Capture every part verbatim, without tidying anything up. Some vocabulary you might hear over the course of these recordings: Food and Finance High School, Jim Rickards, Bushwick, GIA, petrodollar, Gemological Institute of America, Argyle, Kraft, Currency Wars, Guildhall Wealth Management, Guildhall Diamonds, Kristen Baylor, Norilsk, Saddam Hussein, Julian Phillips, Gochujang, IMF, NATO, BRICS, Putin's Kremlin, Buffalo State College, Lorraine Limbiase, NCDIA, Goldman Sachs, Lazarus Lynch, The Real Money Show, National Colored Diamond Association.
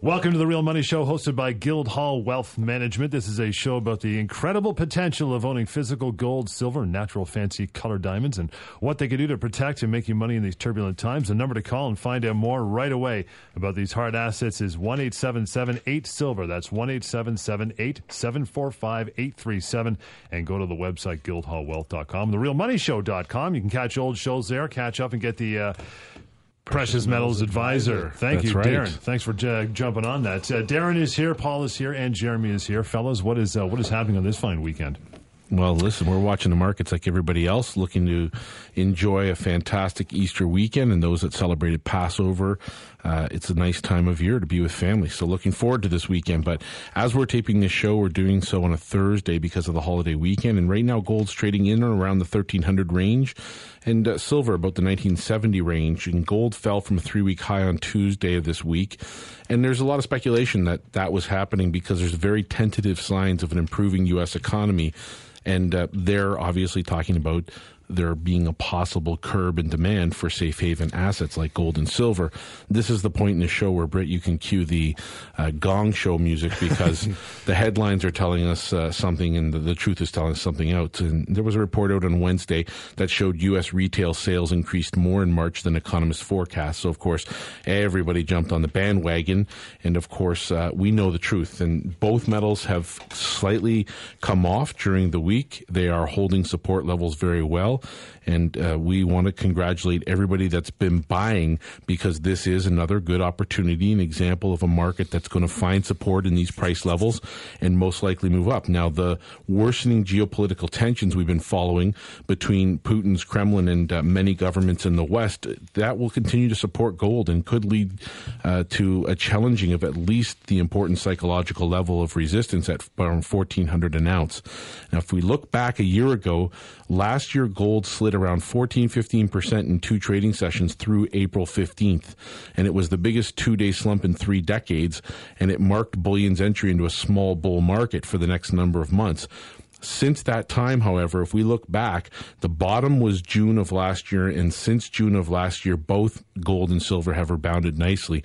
Welcome to The Real Money Show, hosted by Guildhall Wealth Management. This is a show about the incredible potential of owning physical gold, silver, and natural fancy colored diamonds and what they can do to protect and make you money in these turbulent times. The number to call and find out more right away about these hard assets is one eight seven seven eight silver. That's one eight seven seven eight seven four five eight three seven. And go to the website, guildhall wealth dot com, the real money show dot com. You can catch old shows there, catch up, and get the... Uh, Precious Metals Advisor. Thank you, Darren. Thanks for j- jumping on that. Uh, Darren is here, Paul is here, and Jeremy is here. Fellas, what is uh, what is happening on this fine weekend? Well, listen, we're watching the markets like everybody else, looking to enjoy a fantastic Easter weekend and those that celebrated Passover. Uh, it's a nice time of year to be with family, so looking forward to this weekend. But as we're taping this show, we're doing so on a Thursday because of the holiday weekend. And right now, gold's trading in or around the thirteen hundred range, and uh, silver about the nineteen seventy range. And gold fell from a three-week high on Tuesday of this week. And there's a lot of speculation that that was happening because there's very tentative signs of an improving U S economy. And uh, they're obviously talking about there being a possible curb in demand for safe haven assets like gold and silver. This is the point in the show where, Britt, you can cue the uh, gong show music because the headlines are telling us uh, something and the, the truth is telling us something else. And there was a report out on Wednesday that showed U S retail sales increased more in March than economists forecast. So, of course, everybody jumped on the bandwagon. And, of course, uh, we know the truth. And both metals have slightly come off during the week. They are holding support levels very well. And uh, we want to congratulate everybody that's been buying, because this is another good opportunity, an example of a market that's going to find support in these price levels and most likely move up. Now, the worsening geopolitical tensions we've been following between Putin's Kremlin and uh, many governments in the West, that will continue to support gold and could lead uh, to a challenging of at least the important psychological level of resistance at around fourteen hundred an ounce. Now, if we look back a year ago, last year gold Gold slid around fourteen to fifteen percent in two trading sessions through April fifteenth, and it was the biggest two-day slump in three decades, and it marked bullion's entry into a small bull market for the next number of months. Since that time, however, if we look back, the bottom was June of last year, and since June of last year, both gold and silver have rebounded nicely.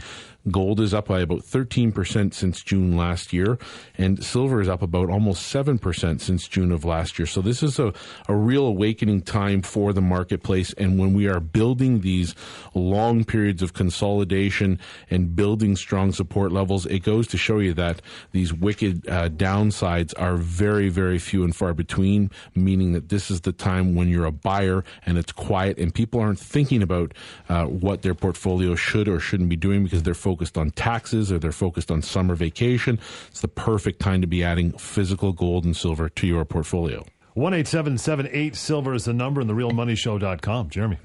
Gold is up by about thirteen percent since June last year, and silver is up about almost seven percent since June of last year. So this is a, a real awakening time for the marketplace, and when we are building these long periods of consolidation and building strong support levels, it goes to show you that these wicked uh, downsides are very, very few and far between, meaning that this is the time when you're a buyer and it's quiet and people aren't thinking about uh, what their portfolio should or shouldn't be doing because they're focused focused on taxes or they're focused on summer vacation. It's the perfect time to be adding physical gold and silver to your portfolio. one eight seven seven eight silver is the number, and the real money show dot com. Jeremy.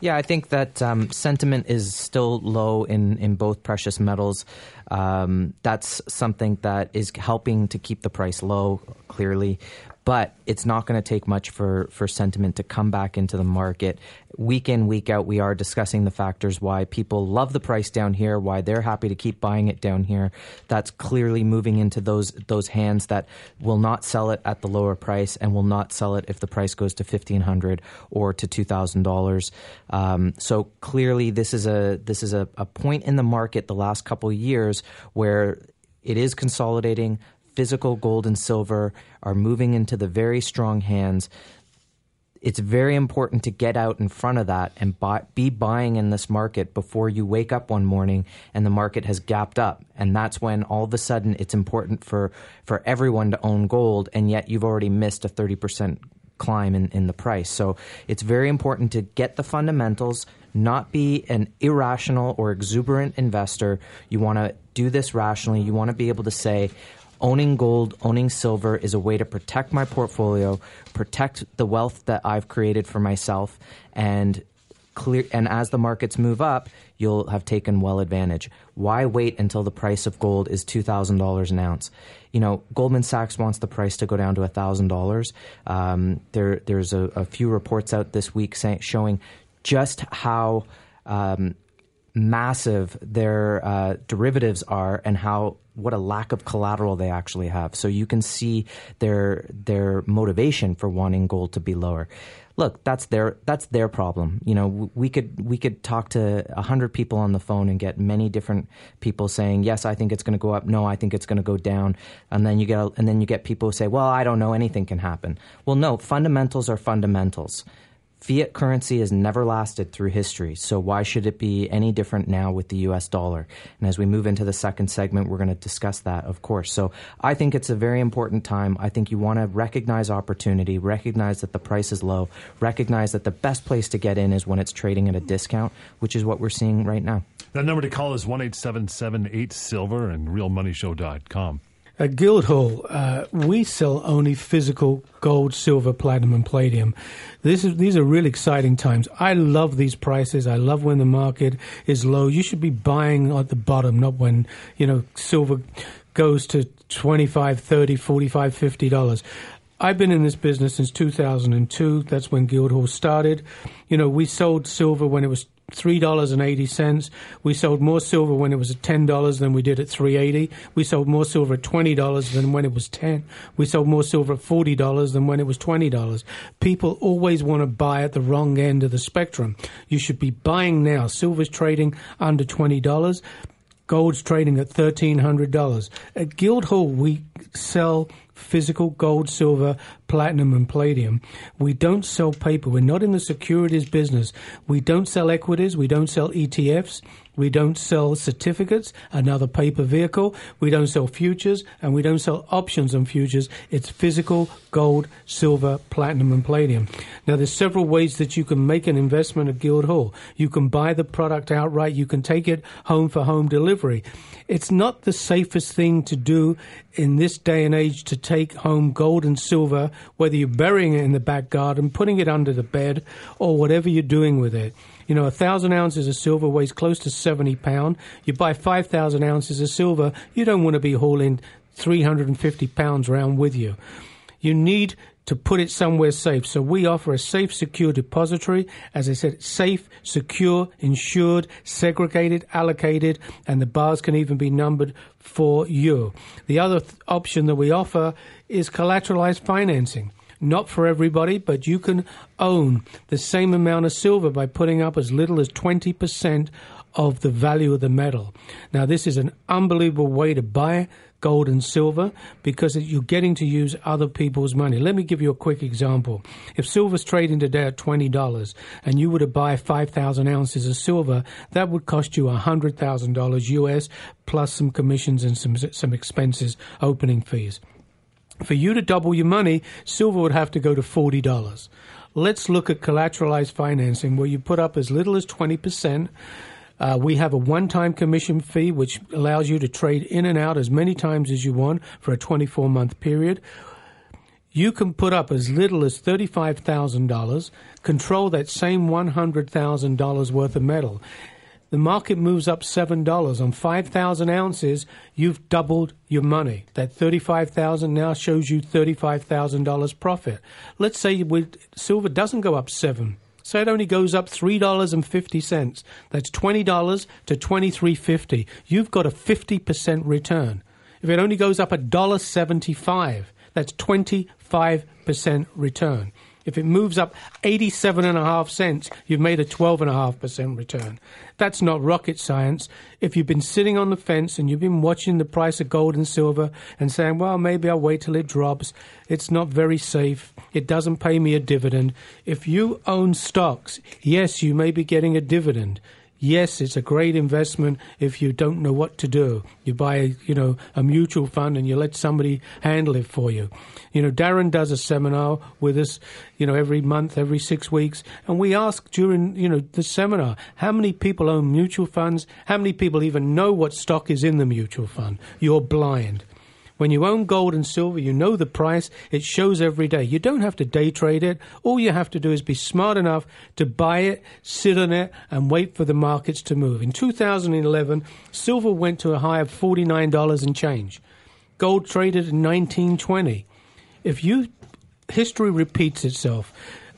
Yeah, I think that um, sentiment is still low in, in both precious metals. Um, that's something that is helping to keep the price low, clearly. But it's not going to take much for, for sentiment to come back into the market. Week in, week out, we are discussing the factors why people love the price down here, why they're happy to keep buying it down here. That's clearly moving into those those hands that will not sell it at the lower price and will not sell it if the price goes to fifteen hundred dollars or to two thousand dollars. Um, so clearly this is a this is a, a point in the market the last couple of years where it is consolidating. Physical gold and silver are moving into the very strong hands. It's very important to get out in front of that and buy, be buying in this market before you wake up one morning and the market has gapped up. And that's when all of a sudden it's important for, for everyone to own gold, and yet you've already missed a thirty percent climb in, in the price. So it's very important to get the fundamentals, not be an irrational or exuberant investor. You want to do this rationally. You want to be able to say, owning gold, owning silver is a way to protect my portfolio, protect the wealth that I've created for myself, and clear. And as the markets move up, you'll have taken well advantage. Why wait until the price of gold is two thousand dollars an ounce? You know, Goldman Sachs wants the price to go down to one thousand dollars. Um, there, there's a, a few reports out this week saying, showing just how um, massive their uh, derivatives are and how what a lack of collateral they actually have. So you can see their their motivation for wanting gold to be lower. Look, that's their that's their problem. You know, we could we could talk to a hundred people on the phone and get many different people saying, yes, I think it's going to go up. No, I think it's going to go down. And then you get and then you get people who say, well, I don't know, anything can happen. Well, no, fundamentals are fundamentals. Fiat currency has never lasted through history, so why should it be any different now with the U S dollar? And as we move into the second segment, we're going to discuss that, of course. So I think it's a very important time. I think you want to recognize opportunity, recognize that the price is low, recognize that the best place to get in is when it's trading at a discount, which is what we're seeing right now. That number to call is one eight seven seven eight silver and real money show dot com. At Guildhall, uh, we sell only physical gold, silver, platinum, and palladium. This is, these are really exciting times. I love these prices. I love when the market is low. You should be buying at the bottom, not when, you know, silver goes to twenty-five, thirty, forty-five, fifty dollars. I've been in this business since two thousand two. That's when Guildhall started. You know, we sold silver when it was three dollars and eighty cents. We sold more silver when it was at ten dollars than we did at three eighty. We sold more silver at twenty dollars than when it was ten. We sold more silver at forty dollars than when it was twenty dollars. People always want to buy at the wrong end of the spectrum. You should be buying now. Silver's trading under twenty dollars. Gold's trading at thirteen hundred dollars. At Guildhall, we sell physical gold, silver, platinum, and palladium. We don't sell paper. We're not in the securities business. We don't sell equities. We don't sell E T Fs. We don't sell certificates, another paper vehicle. We don't sell futures, and we don't sell options on futures. It's physical gold, silver, platinum, and palladium. Now, there's several ways that you can make an investment at Guildhall. You can buy the product outright. You can take it home for home delivery. It's not the safest thing to do in this day and age to take home gold and silver, whether you're burying it in the back garden, putting it under the bed, or whatever you're doing with it. You know, a thousand ounces of silver weighs close to seventy pounds. You buy five thousand ounces of silver, you don't want to be hauling three hundred fifty pounds around with you. You need to put it somewhere safe. So we offer a safe, secure depository. As I said, safe, secure, insured, segregated, allocated, and the bars can even be numbered for you. The other th- option that we offer is collateralized financing. Not for everybody, but you can own the same amount of silver by putting up as little as twenty percent of the value of the metal. Now, this is an unbelievable way to buy gold and silver because you're getting to use other people's money. Let me give you a quick example. If silver's trading today at twenty dollars and you were to buy five thousand ounces of silver, that would cost you one hundred thousand dollars U S plus some commissions and some some expenses, opening fees. For you to double your money, silver would have to go to forty dollars. Let's look at collateralized financing, where you put up as little as twenty percent. Uh, we have a one-time commission fee, which allows you to trade in and out as many times as you want for a twenty-four month period. You can put up as little as thirty-five thousand dollars, control that same one hundred thousand dollars worth of metal. The market moves up seven dollars. On five thousand ounces, you've doubled your money. That thirty-five thousand dollars now shows you thirty-five thousand dollars profit. Let's say silver doesn't go up seven dollars. So it only goes up three dollars and fifty cents. That's twenty dollars to twenty-three fifty. You've got a fifty percent return. If it only goes up one dollar and seventy-five cents, that's twenty-five percent return. If it moves up eighty-seven and a half cents, you've made a twelve and a half percent return. That's not rocket science. If you've been sitting on the fence and you've been watching the price of gold and silver and saying, well, maybe I'll wait till it drops, it's not very safe, it doesn't pay me a dividend. If you own stocks, yes, you may be getting a dividend. Yes, it's a great investment if you don't know what to do. You buy, you know, a mutual fund and you let somebody handle it for you. You know, Darren does a seminar with us, you know, every month, every six weeks. And we ask during, you know, the seminar, how many people own mutual funds? How many people even know what stock is in the mutual fund? You're blind. When you own gold and silver, you know the price. It shows every day. You don't have to day trade it. All you have to do is be smart enough to buy it, sit on it, and wait for the markets to move. In two thousand eleven, silver went to a high of forty-nine dollars and change. Gold traded in nineteen twenty. If you, history repeats itself.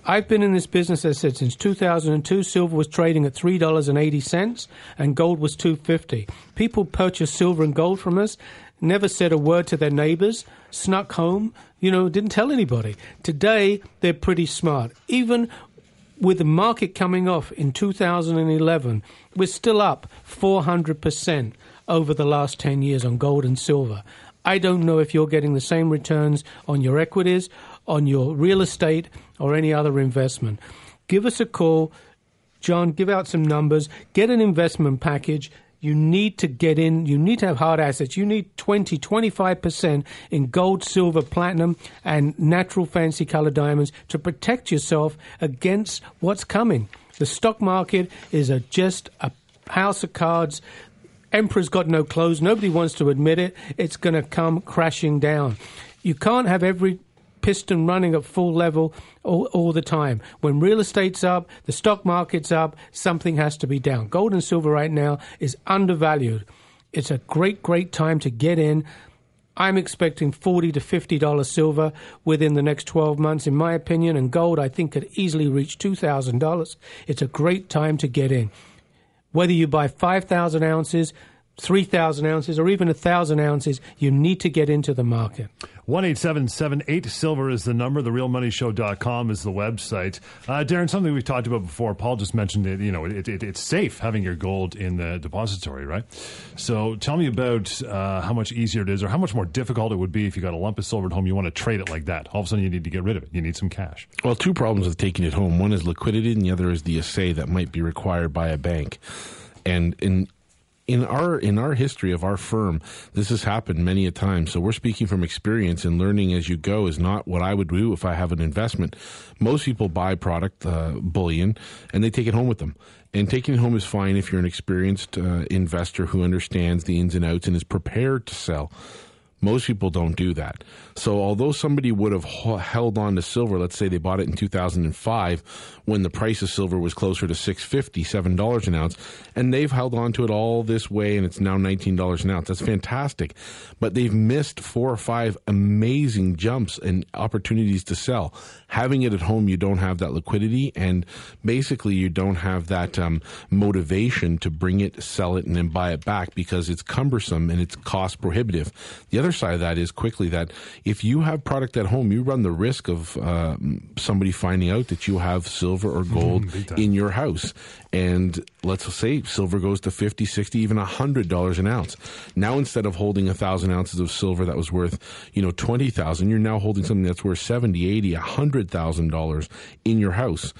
I've been in this business, as I said, since two thousand two. Silver was trading at three dollars and eighty cents and gold was two dollars and fifty cents. People purchased silver and gold from us, never said a word to their neighbors, snuck home, you know, didn't tell anybody. Today, they're pretty smart. Even with the market coming off in two thousand eleven, we're still up four hundred percent over the last ten years on gold and silver. I don't know if you're getting the same returns on your equities, on your real estate, or any other investment. Give us a call. John, give out some numbers. Get an investment package. You need to get in. You need to have hard assets. You need twenty, twenty-five percent in gold, silver, platinum, and natural fancy colored diamonds to protect yourself against what's coming. The stock market is a, just a house of cards. Emperor's got no clothes. Nobody wants to admit it. It's going to come crashing down. You can't have every piston running at full level all, all the time. When real estate's up, the stock market's up, something has to be down. Gold and silver right now is undervalued. It's a great, great time to get in. I'm expecting forty to fifty dollars silver within the next twelve months, in my opinion, and gold I think could easily reach two thousand dollars. It's a great time to get in. Whether you buy five thousand ounces, three thousand ounces, or even one thousand ounces, you need to get into the market. one eight seven seven eight silver is the number. the real money show dot com is the website. Uh, Darren, something we've talked about before, Paul just mentioned it, you know, it, it, it's safe having your gold in the depository, right? So tell me about uh, how much easier it is or how much more difficult it would be if you got a lump of silver at home. You want to trade it like that. All of a sudden you need to get rid of it. You need some cash. Well, two problems with taking it home. One is liquidity and the other is the assay that might be required by a bank. And in In our in our history of our firm, this has happened many a time. So we're speaking from experience, and learning as you go is not what I would do if I have an investment. Most people buy product, uh, bullion, and they take it home with them. And taking it home is fine if you're an experienced uh, investor who understands the ins and outs and is prepared to sell. Most people don't do that. So although somebody would have held on to silver, let's say they bought it in two thousand five when the price of silver was closer to six dollars and fifty cents, seven dollars an ounce, and they've held on to it all this way and it's now nineteen dollars an ounce. That's fantastic. But they've missed four or five amazing jumps and opportunities to sell. Having it at home, you don't have that liquidity, and basically you don't have that um, motivation to bring it, sell it, and then buy it back because it's cumbersome and it's cost prohibitive. The other side of that is quickly that if you have product at home, you run the risk of uh, somebody finding out that you have silver or gold mm, in your house. And let's say silver goes to fifty, sixty, even one hundred dollars an ounce. Now instead of holding one thousand ounces of silver that was worth, you know, twenty thousand dollars, you're now holding something that's worth seventy, eighty, one hundred thousand dollars in your house.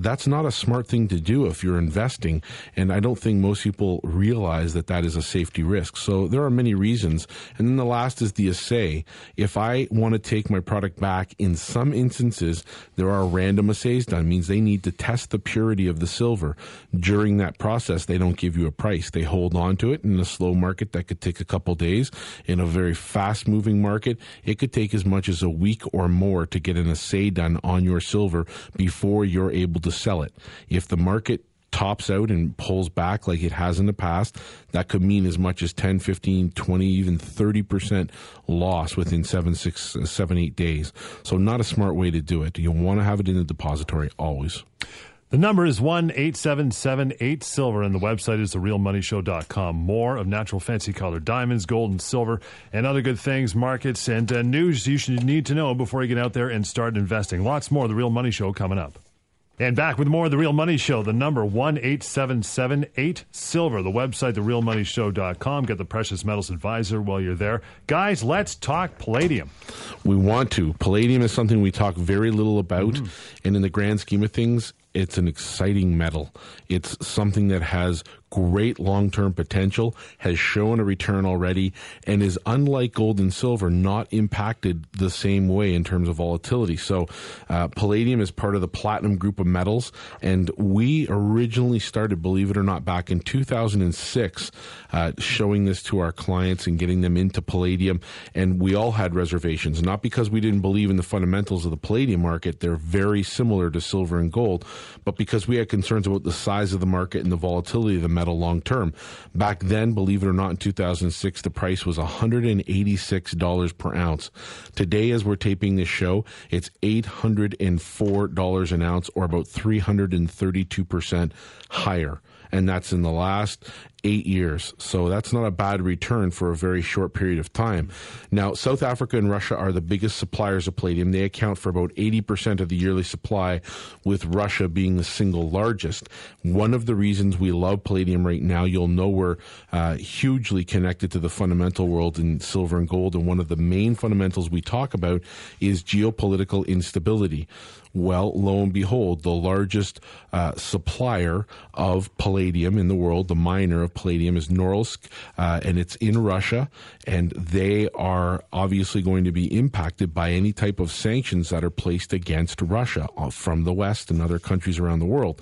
That's not a smart thing to do if you're investing, and I don't think most people realize that that is a safety risk. So there are many reasons. And then the last is the assay. If I want to take my product back, in some instances, there are random assays done. It means they need to test the purity of the silver. During that process, they don't give you a price. They hold on to it in a slow market that could take a couple days. In a very fast-moving market, it could take as much as a week or more to get an assay done on your silver before you're able to to sell it. If the market tops out and pulls back like it has in the past, that could mean as much as ten, fifteen, twenty, even thirty percent loss within seven, six, seven, eight days. So not a smart way to do it. You'll want to have it in the depository always. The number is one eight seven seven eight silver, and the website is the real money show dot com. More of natural fancy colored diamonds, gold and silver, and other good things, markets, and uh, news you should need to know before you get out there and start investing. Lots more of The Real Money Show coming up. And back with more of The Real Money Show. The number one eight seven seven eight silver. The website, the real money show dot com. Get the Precious Metals Advisor while you're there. Guys, let's talk palladium. We want to. Palladium is something we talk very little about. Mm-hmm. And in the grand scheme of things, it's an exciting metal. It's something that has great long-term potential, has shown a return already, and is, unlike gold and silver, not impacted the same way in terms of volatility. So uh, palladium is part of the platinum group of metals, and we originally started, believe it or not, back in two thousand six, uh, showing this to our clients and getting them into palladium, and we all had reservations, not because we didn't believe in the fundamentals of the palladium market. They're very similar to silver and gold, but because we had concerns about the size of the market and the volatility of the metal long term. Back then, believe it or not, in two thousand six, the price was one hundred eighty-six dollars per ounce. Today, as we're taping this show, it's eight hundred four dollars an ounce, or about three hundred thirty-two percent higher. And that's in the last eight years. So that's not a bad return for a very short period of time. Now, South Africa and Russia are the biggest suppliers of palladium. They account for about eighty percent of the yearly supply, with Russia being the single largest. One of the reasons we love palladium right now, you'll know we're uh, hugely connected to the fundamental world in silver and gold. And one of the main fundamentals we talk about is geopolitical instability. Well, lo and behold, the largest uh, supplier of palladium in the world, the miner of palladium, is Norilsk, uh, and it's in Russia, and they are obviously going to be impacted by any type of sanctions that are placed against Russia from the West and other countries around the world.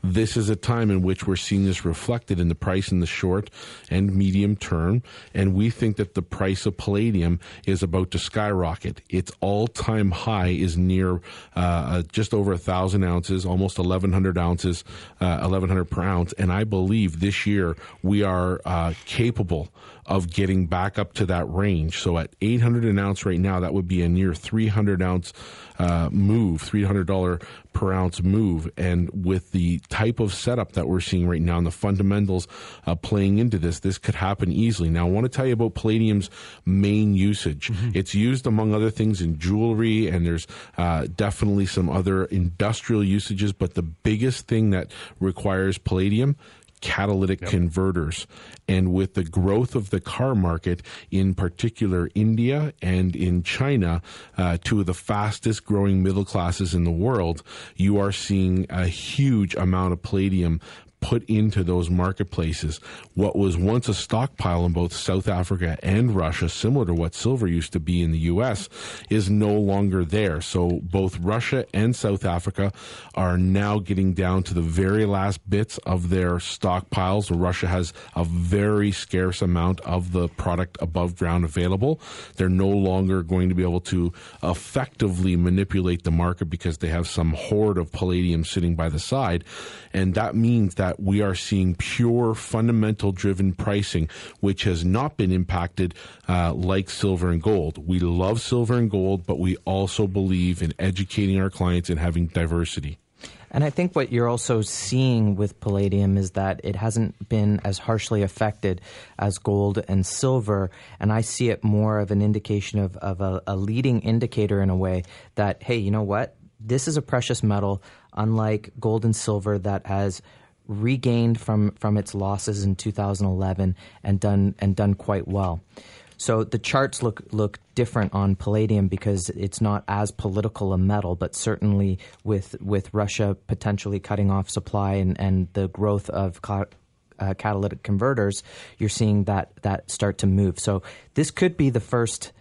This is a time in which we're seeing this reflected in the price in the short and medium term, and we think that the price of palladium is about to skyrocket. Its all-time high is near uh, just over one thousand ounces, almost eleven hundred ounces, uh, eleven hundred per ounce, and I believe this year we are uh, capable of getting back up to that range. So at eight hundred an ounce right now, that would be a near three hundred ounce uh, move, three hundred dollars per ounce move. And with the type of setup that we're seeing right now and the fundamentals uh, playing into this, this could happen easily. Now, I want to tell you about palladium's main usage. Mm-hmm. It's used, among other things, in jewelry, and there's uh, definitely some other industrial usages. But the biggest thing that requires palladium, catalytic yep. converters. And with the growth of the car market, in particular India and in China, uh, two of the fastest growing middle classes in the world, you are seeing a huge amount of palladium put into those marketplaces. What was once a stockpile in both South Africa and Russia, similar to what silver used to be in the U S, is no longer there. So both Russia and South Africa are now getting down to the very last bits of their stockpiles. Russia has a very scarce amount of the product above ground available. They're no longer going to be able to effectively manipulate the market because they have some hoard of palladium sitting by the side. And that means that we are seeing pure fundamental driven pricing, which has not been impacted uh, like silver and gold. We love silver and gold, but we also believe in educating our clients and having diversity. And I think what you're also seeing with palladium is that it hasn't been as harshly affected as gold and silver. And I see it more of an indication of, of a, a leading indicator in a way that, hey, you know what? This is a precious metal, unlike gold and silver, that has regained from, from its losses in two thousand eleven and done and done quite well. So the charts look look different on palladium because it's not as political a metal, but certainly with with Russia potentially cutting off supply and, and the growth of ca- uh, catalytic converters, you're seeing that that start to move. So this could be the first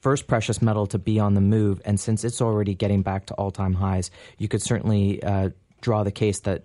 first precious metal to be on the move, and since it's already getting back to all-time highs, you could certainly uh, draw the case that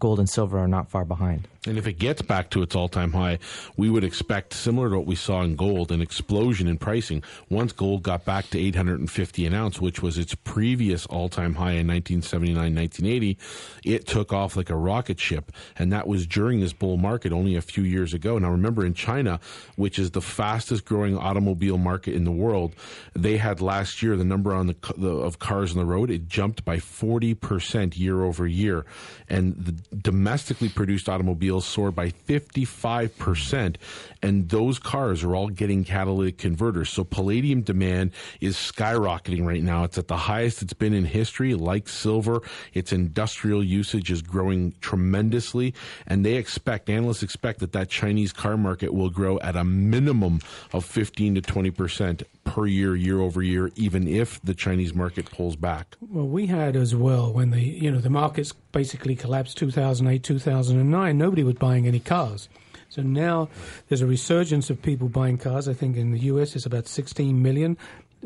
gold and silver are not far behind. And if it gets back to its all-time high, we would expect, similar to what we saw in gold, an explosion in pricing. Once gold got back to eight hundred fifty an ounce, which was its previous all-time high in nineteen seventy-nine, nineteen eighty, it took off like a rocket ship. And that was during this bull market only a few years ago. Now, remember, in China, which is the fastest-growing automobile market in the world, they had last year the number on the, the of cars on the road. It jumped by forty percent year over year. And the domestically produced automobiles soared by fifty-five percent, and those cars are all getting catalytic converters. So palladium demand is skyrocketing right now. It's at the highest it's been in history. Like silver, its industrial usage is growing tremendously, and they expect, analysts expect, that that Chinese car market will grow at a minimum of fifteen to twenty percent per year, year over year, even if the Chinese market pulls back. Well, we had as well when the, you know, the markets basically collapsed two thousand eight, two thousand nine. Nobody was buying any cars. So now there's a resurgence of people buying cars. I think in the U S it's about sixteen million.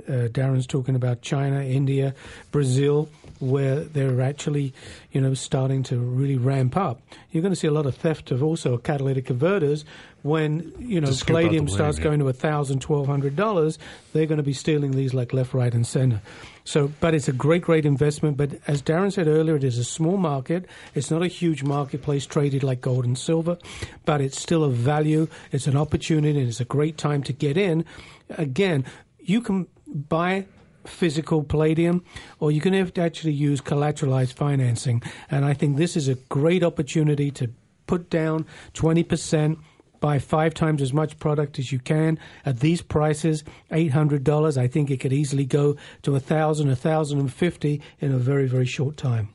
Uh, Darren's talking about China, India, Brazil, where they're actually, you know, starting to really ramp up. You're going to see a lot of theft of also catalytic converters when, you know, palladium starts going to one thousand dollars, one thousand two hundred dollars. They're going to be stealing these like left, right, and center. So, but it's a great, great investment. But as Darren said earlier, it is a small market. It's not a huge marketplace traded like gold and silver, but it's still a value. It's an opportunity, and it's a great time to get in. Again, you can buy physical palladium, or you can have to actually use collateralized financing. And I think this is a great opportunity to put down twenty percent. Buy five times as much product as you can at these prices, eight hundred dollars. I think it could easily go to one thousand dollars, one thousand fifty dollars in a very, very short time.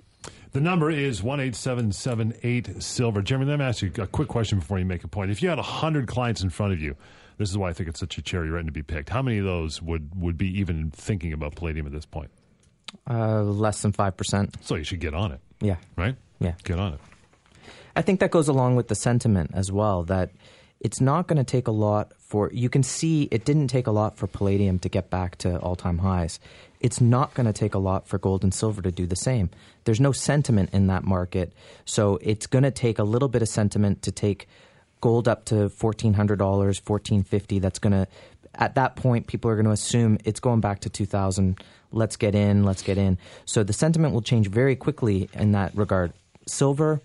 The number is one eight seven seven eight silver. Jeremy, let me ask you a quick question before you make a point. If you had one hundred clients in front of you, this is why I think it's such a cherry red to be picked, how many of those would, would be even thinking about palladium at this point? Uh, less than five percent. So you should get on it. Yeah. Right? Yeah. Get on it. I think that goes along with the sentiment as well, that it's not going to take a lot for, you can see it didn't take a lot for palladium to get back to all-time highs. It's not going to take a lot for gold and silver to do the same. There's no sentiment in that market, so it's going to take a little bit of sentiment to take gold up to fourteen hundred dollars, fourteen fifty. That's going to, at that point, people are going to assume it's going back to two thousand. Let's get in, let's get in. So the sentiment will change very quickly in that regard. Silver,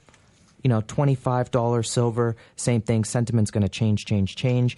you know, twenty-five dollars silver, same thing. Sentiment's going to change, change, change.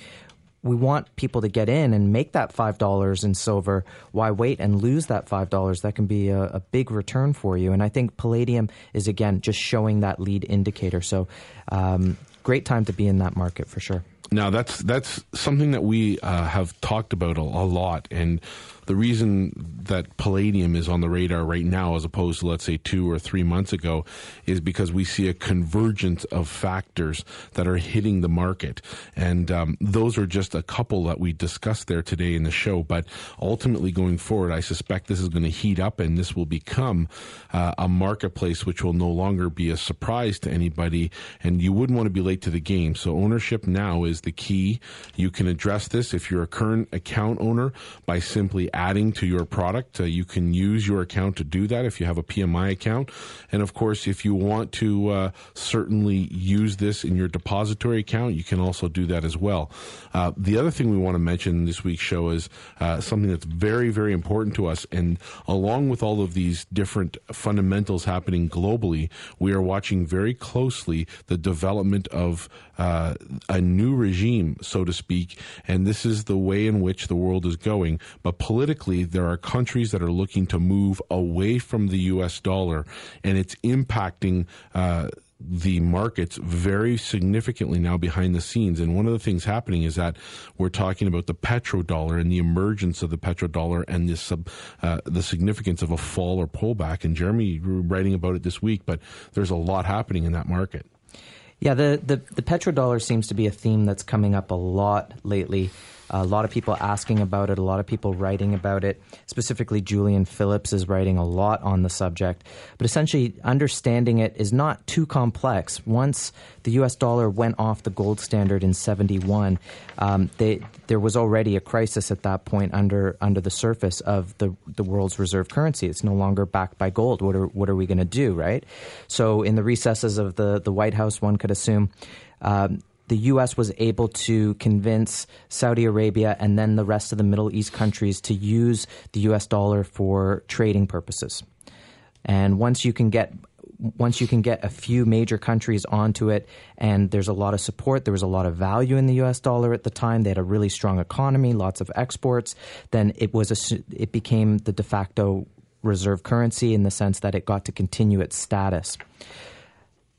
We want people to get in and make that five dollars in silver. Why wait and lose that five dollars? That can be a, a big return for you. And I think palladium is, again, just showing that lead indicator. So um, great time to be in that market for sure. Now, that's that's something that we uh, have talked about a, a lot, and the reason that palladium is on the radar right now as opposed to, let's say, two or three months ago is because we see a convergence of factors that are hitting the market, and um, those are just a couple that we discussed there today in the show, but ultimately going forward, I suspect this is going to heat up, and this will become uh, a marketplace which will no longer be a surprise to anybody, and you wouldn't want to be late to the game, so ownership now is the key. You can address this if you're a current account owner by simply adding to your product. Uh, you can use your account to do that if you have a P M I account. And of course, if you want to uh, certainly use this in your depository account, you can also do that as well. Uh, the other thing we want to mention in this week's show is uh, something that's very, very important to us. And along with all of these different fundamentals happening globally, we are watching very closely the development of uh, a new regime regime, so to speak, and this is the way in which the world is going. But politically, there are countries that are looking to move away from the U S dollar, and it's impacting uh, the markets very significantly now behind the scenes. And one of the things happening is that we're talking about the petrodollar and the emergence of the petrodollar and the, sub, uh, the significance of a fall or pullback. And Jeremy, you were writing about it this week, but there's a lot happening in that market. Yeah, the, the, the petrodollar seems to be a theme that's coming up a lot lately. A lot of people asking about it, a lot of people writing about it. Specifically, Julian Phillips is writing a lot on the subject. But essentially, understanding it is not too complex. Once the U S dollar went off the gold standard in seventy-one, um, they, there was already a crisis at that point under under the surface of the, the world's reserve currency. It's no longer backed by gold. What are, what are we going to do, right? So in the recesses of the, the White House, one could assume um, the U S was able to convince Saudi Arabia and then the rest of the Middle East countries to use the U S dollar for trading purposes. And once you can get once you can get a few major countries onto it, and there's a lot of support, there was a lot of value in the U S dollar at the time, they had a really strong economy, lots of exports, then it was a, it became the de facto reserve currency in the sense that it got to continue its status.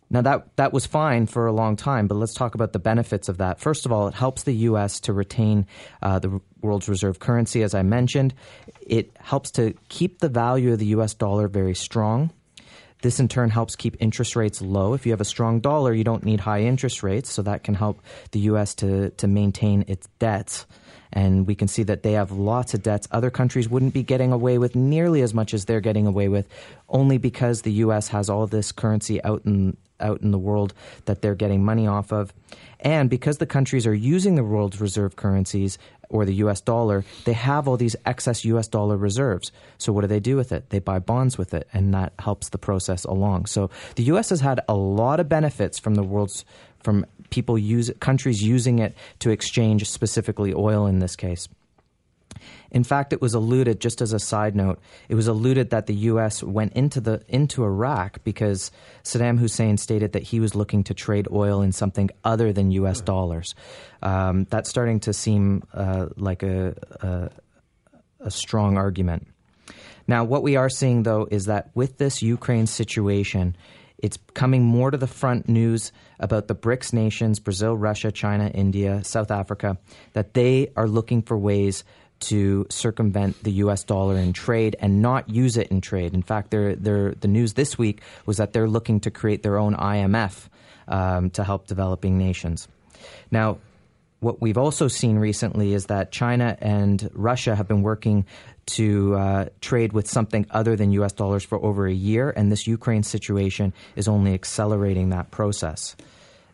Now, that that was fine for a long time, but let's talk about the benefits of that. First of all, it helps the U S to retain uh, the world's reserve currency, as I mentioned. It helps to keep the value of the U S dollar very strong. This, in turn, helps keep interest rates low. If you have a strong dollar, you don't need high interest rates, so that can help the U S to, to maintain its debts. And we can see that they have lots of debts. Other countries wouldn't be getting away with nearly as much as they're getting away with, only because the U S has all this currency out in out in the world that they're getting money off of. And because the countries are using the world's reserve currencies or the U S dollar, they have all these excess U S dollar reserves. So what do they do with it? They buy bonds with it, and that helps the process along. So the U S has had a lot of benefits from the world's from people use countries using it to exchange specifically oil in this case. In fact, it was alluded, just as a side note, it was alluded that the U S went into the into Iraq because Saddam Hussein stated that he was looking to trade oil in something other than U S dollars. Um, that's starting to seem uh, like a, a, a strong argument. Now, what we are seeing, though, is that with this Ukraine situation, it's coming more to the front news about the BRICS nations, Brazil, Russia, China, India, South Africa, that they are looking for ways to circumvent the U S dollar in trade and not use it in trade. In fact, they're, they're, the news this week was that they're looking to create their own I M F um, to help developing nations. Now, what we've also seen recently is that China and Russia have been working to uh, trade with something other than U S dollars for over a year, and this Ukraine situation is only accelerating that process.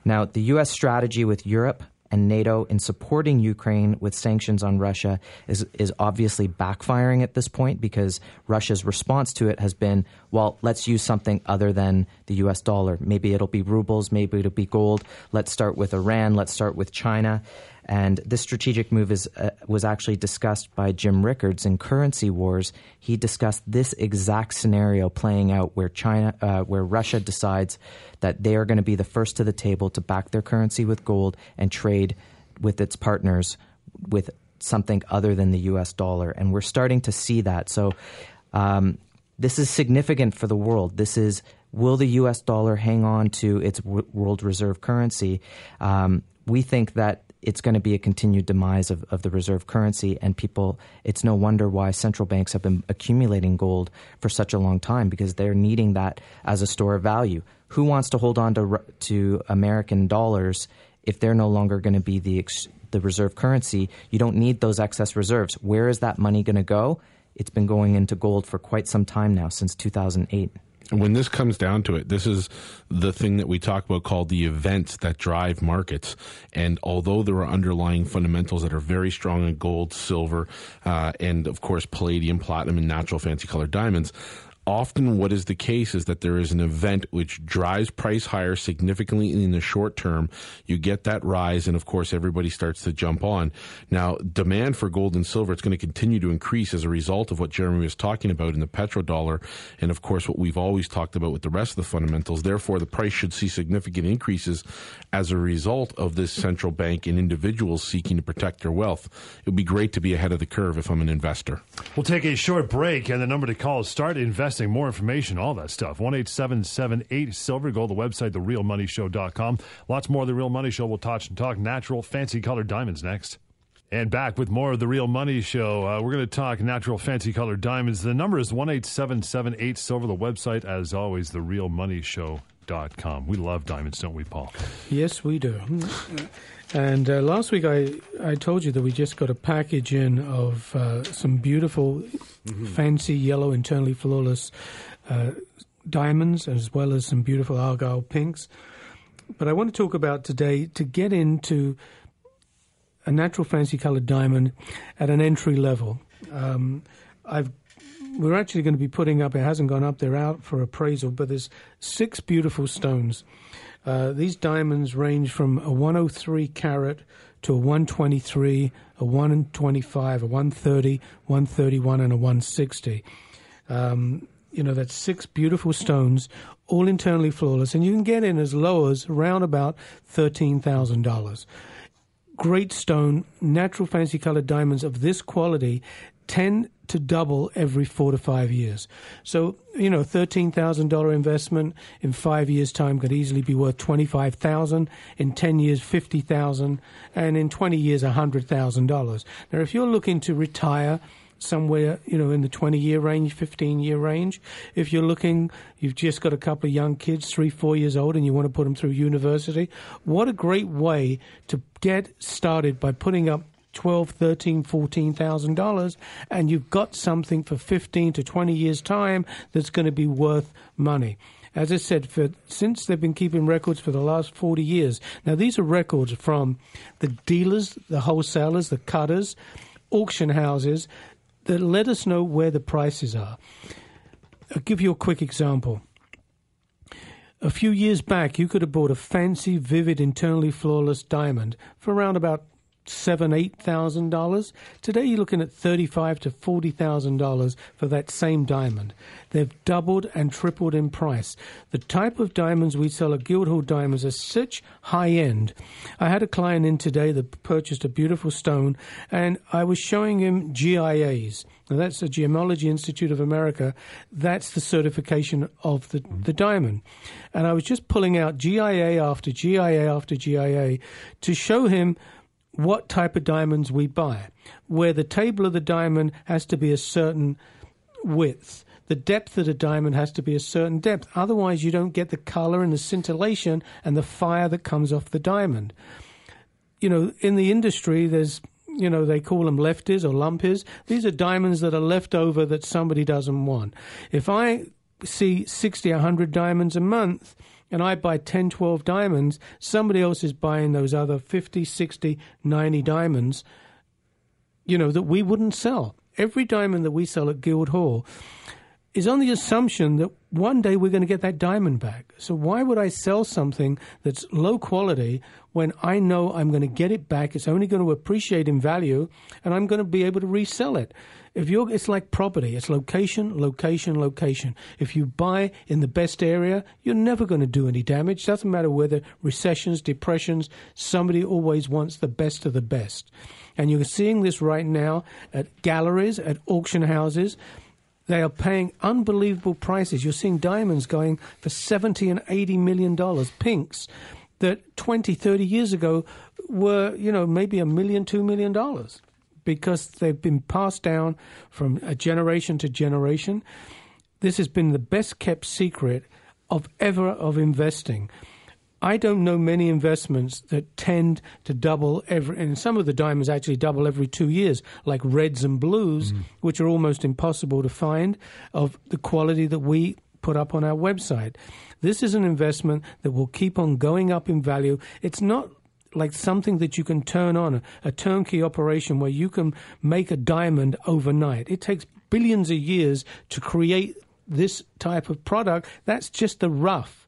Now, the U S strategy with Europe and NATO in supporting Ukraine with sanctions on Russia is, is obviously backfiring at this point, because Russia's response to it has been, well, let's use something other than the U S dollar. Maybe it'll be rubles, maybe it'll be gold. Let's start with Iran, let's start with China. And this strategic move is, uh, was actually discussed by Jim Rickards in Currency Wars. He discussed this exact scenario playing out where China, uh, where Russia decides that they are going to be the first to the table to back their currency with gold and trade with its partners with something other than the U S dollar. And we're starting to see that. So um, this is significant for the world. This is, will the U S dollar hang on to its w- world reserve currency? Um, we think that it's going to be a continued demise of, of the reserve currency, and people, it's no wonder why central banks have been accumulating gold for such a long time, because they're needing that as a store of value. Who wants to hold on to to American dollars if they're no longer going to be the the reserve currency? You don't need those excess reserves. Where is that money going to go? It's been going into gold for quite some time now, since two thousand eight. When this comes down to it, this is the thing that we talk about called the events that drive markets. And although there are underlying fundamentals that are very strong in gold, silver, uh, and of course palladium, platinum, and natural fancy colored diamonds, often what is the case is that there is an event which drives price higher significantly in the short term. You get that rise, and of course everybody starts to jump on. Now, demand for gold and silver, it's going to continue to increase as a result of what Jeremy was talking about in the petrodollar, and of course what we've always talked about with the rest of the fundamentals. Therefore, the price should see significant increases as a result of this central bank and individuals seeking to protect their wealth. It would be great to be ahead of the curve if I'm an investor. We'll take a short break, and the number to call is Start Investing. More information, all that stuff. one eight seven seven eight silver. Go to the website, the real money show dot com. Lots more of The Real Money Show. We'll touch and talk natural fancy colored diamonds next. And back with more of The Real Money Show. Uh, we're going to talk natural fancy colored diamonds. The number is one eight seven seven eight silver. The website, as always, the real money show dot com. We love diamonds, don't we, Paul? Yes, we do. And uh, last week I, I told you that we just got a package in of uh, some beautiful, mm-hmm. fancy yellow, internally flawless uh, diamonds, as well as some beautiful Argyle pinks. But I want to talk about today, to get into a natural fancy colored diamond at an entry level. Um, I've We're actually going to be putting up, it hasn't gone up, they're out for appraisal, but there's six beautiful stones. Uh, these diamonds range from a one oh three carat to a one twenty-three, a one twenty-five, a one thirty, one thirty-one, and a one sixty. Um, you know, that's six beautiful stones, all internally flawless, and you can get in as low as around about thirteen thousand dollars. Great stone, natural fancy colored diamonds of this quality tend to double every four to five years. So, you know, thirteen thousand dollars investment in five years' time could easily be worth twenty-five thousand dollars, in ten years, fifty thousand dollars, and in twenty years, one hundred thousand dollars. Now, if you're looking to retire somewhere, you know, in the twenty-year range, fifteen-year range, if you're looking, you've just got a couple of young kids, three, four years old, and you want to put them through university, what a great way to get started by putting up twelve, thirteen, fourteen thousand dollars, and you've got something for fifteen to twenty years' time that's going to be worth money. as I said, for, since they've been keeping records for the last forty years. Now, these are records from the dealers, the wholesalers, the cutters, auction houses that let us know where the prices are. I'll give you a quick example. A few years back, you could have bought a fancy, vivid, internally flawless diamond for around about seven, eight thousand dollars. Today, you're looking at thirty-five to forty thousand dollars for that same diamond. They've doubled and tripled in price. The type of diamonds we sell at Guildhall Diamonds are such high end. I had a client in today that purchased a beautiful stone, and I was showing him G I As. Now, that's the Gemological Institute of America. That's the certification of the, the diamond. And I was just pulling out G I A after G I A after G I A to show him what type of diamonds we buy, where the table of the diamond has to be a certain width. The depth of the diamond has to be a certain depth. Otherwise, you don't get the color and the scintillation and the fire that comes off the diamond. You know, in the industry, there's... You know, they call them lefties or lumpies. These are diamonds that are left over that somebody doesn't want. If I see sixty, one hundred diamonds a month and I buy ten, twelve diamonds, somebody else is buying those other fifty, sixty, ninety diamonds, you know, that we wouldn't sell. Every diamond that we sell at Guildhall is on the assumption that one day we're going to get that diamond back. So why would I sell something that's low quality when I know I'm going to get it back? It's only going to appreciate in value, and I'm going to be able to resell it. If you're, it's like property. It's location, location, location. If you buy in the best area, you're never going to do any damage. Doesn't matter whether recessions, depressions, somebody always wants the best of the best. And you're seeing this right now at galleries, at auction houses. They are paying unbelievable prices. You're seeing diamonds going for seventy and eighty million dollars, pinks, that twenty, thirty years ago were, you know, maybe a million, two million dollars, because they've been passed down from a generation to generation. This has been the best kept secret of ever of investing. I don't know many investments that tend to double every, and some of the diamonds actually double every two years, like reds and blues, mm. which are almost impossible to find, of the quality that we put up on our website. This is an investment that will keep on going up in value. It's not like something that you can turn on, a turnkey operation where you can make a diamond overnight. It takes billions of years to create this type of product. That's just the rough.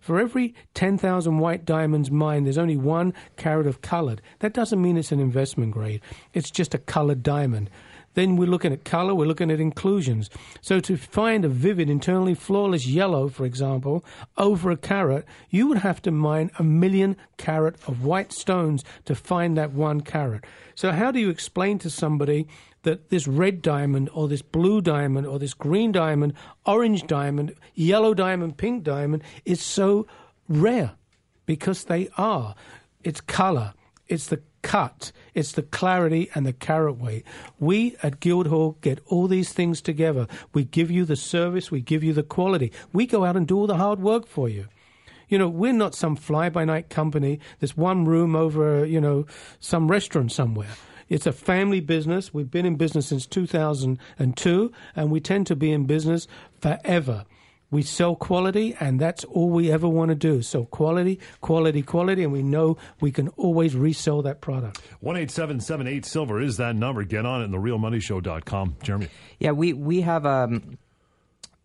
For every ten thousand white diamonds mined, there's only one carat of colored. That doesn't mean it's an investment grade. It's just a colored diamond. Then we're looking at color, we're looking at inclusions. So to find a vivid, internally flawless yellow, for example, over a carat, you would have to mine a million carat of white stones to find that one carat. So how do you explain to somebody that this red diamond or this blue diamond or this green diamond, orange diamond, yellow diamond, pink diamond is so rare? Because they are. It's color. It's the cut. It's the clarity and the carat weight. We at Guildhall get all these things together. We give you the service. We give you the quality. We go out and do all the hard work for you. You know, we're not some fly-by-night company that's one room over, you know, some restaurant somewhere. It's a family business. We've been in business since two thousand two, and we tend to be in business forever. We sell quality, and that's all we ever want to do. So quality, quality, quality, and we know we can always resell that product. one eight seven seven eight silver is that number. Get on it, the real money show dot com. Jeremy. Yeah, we, we have... Um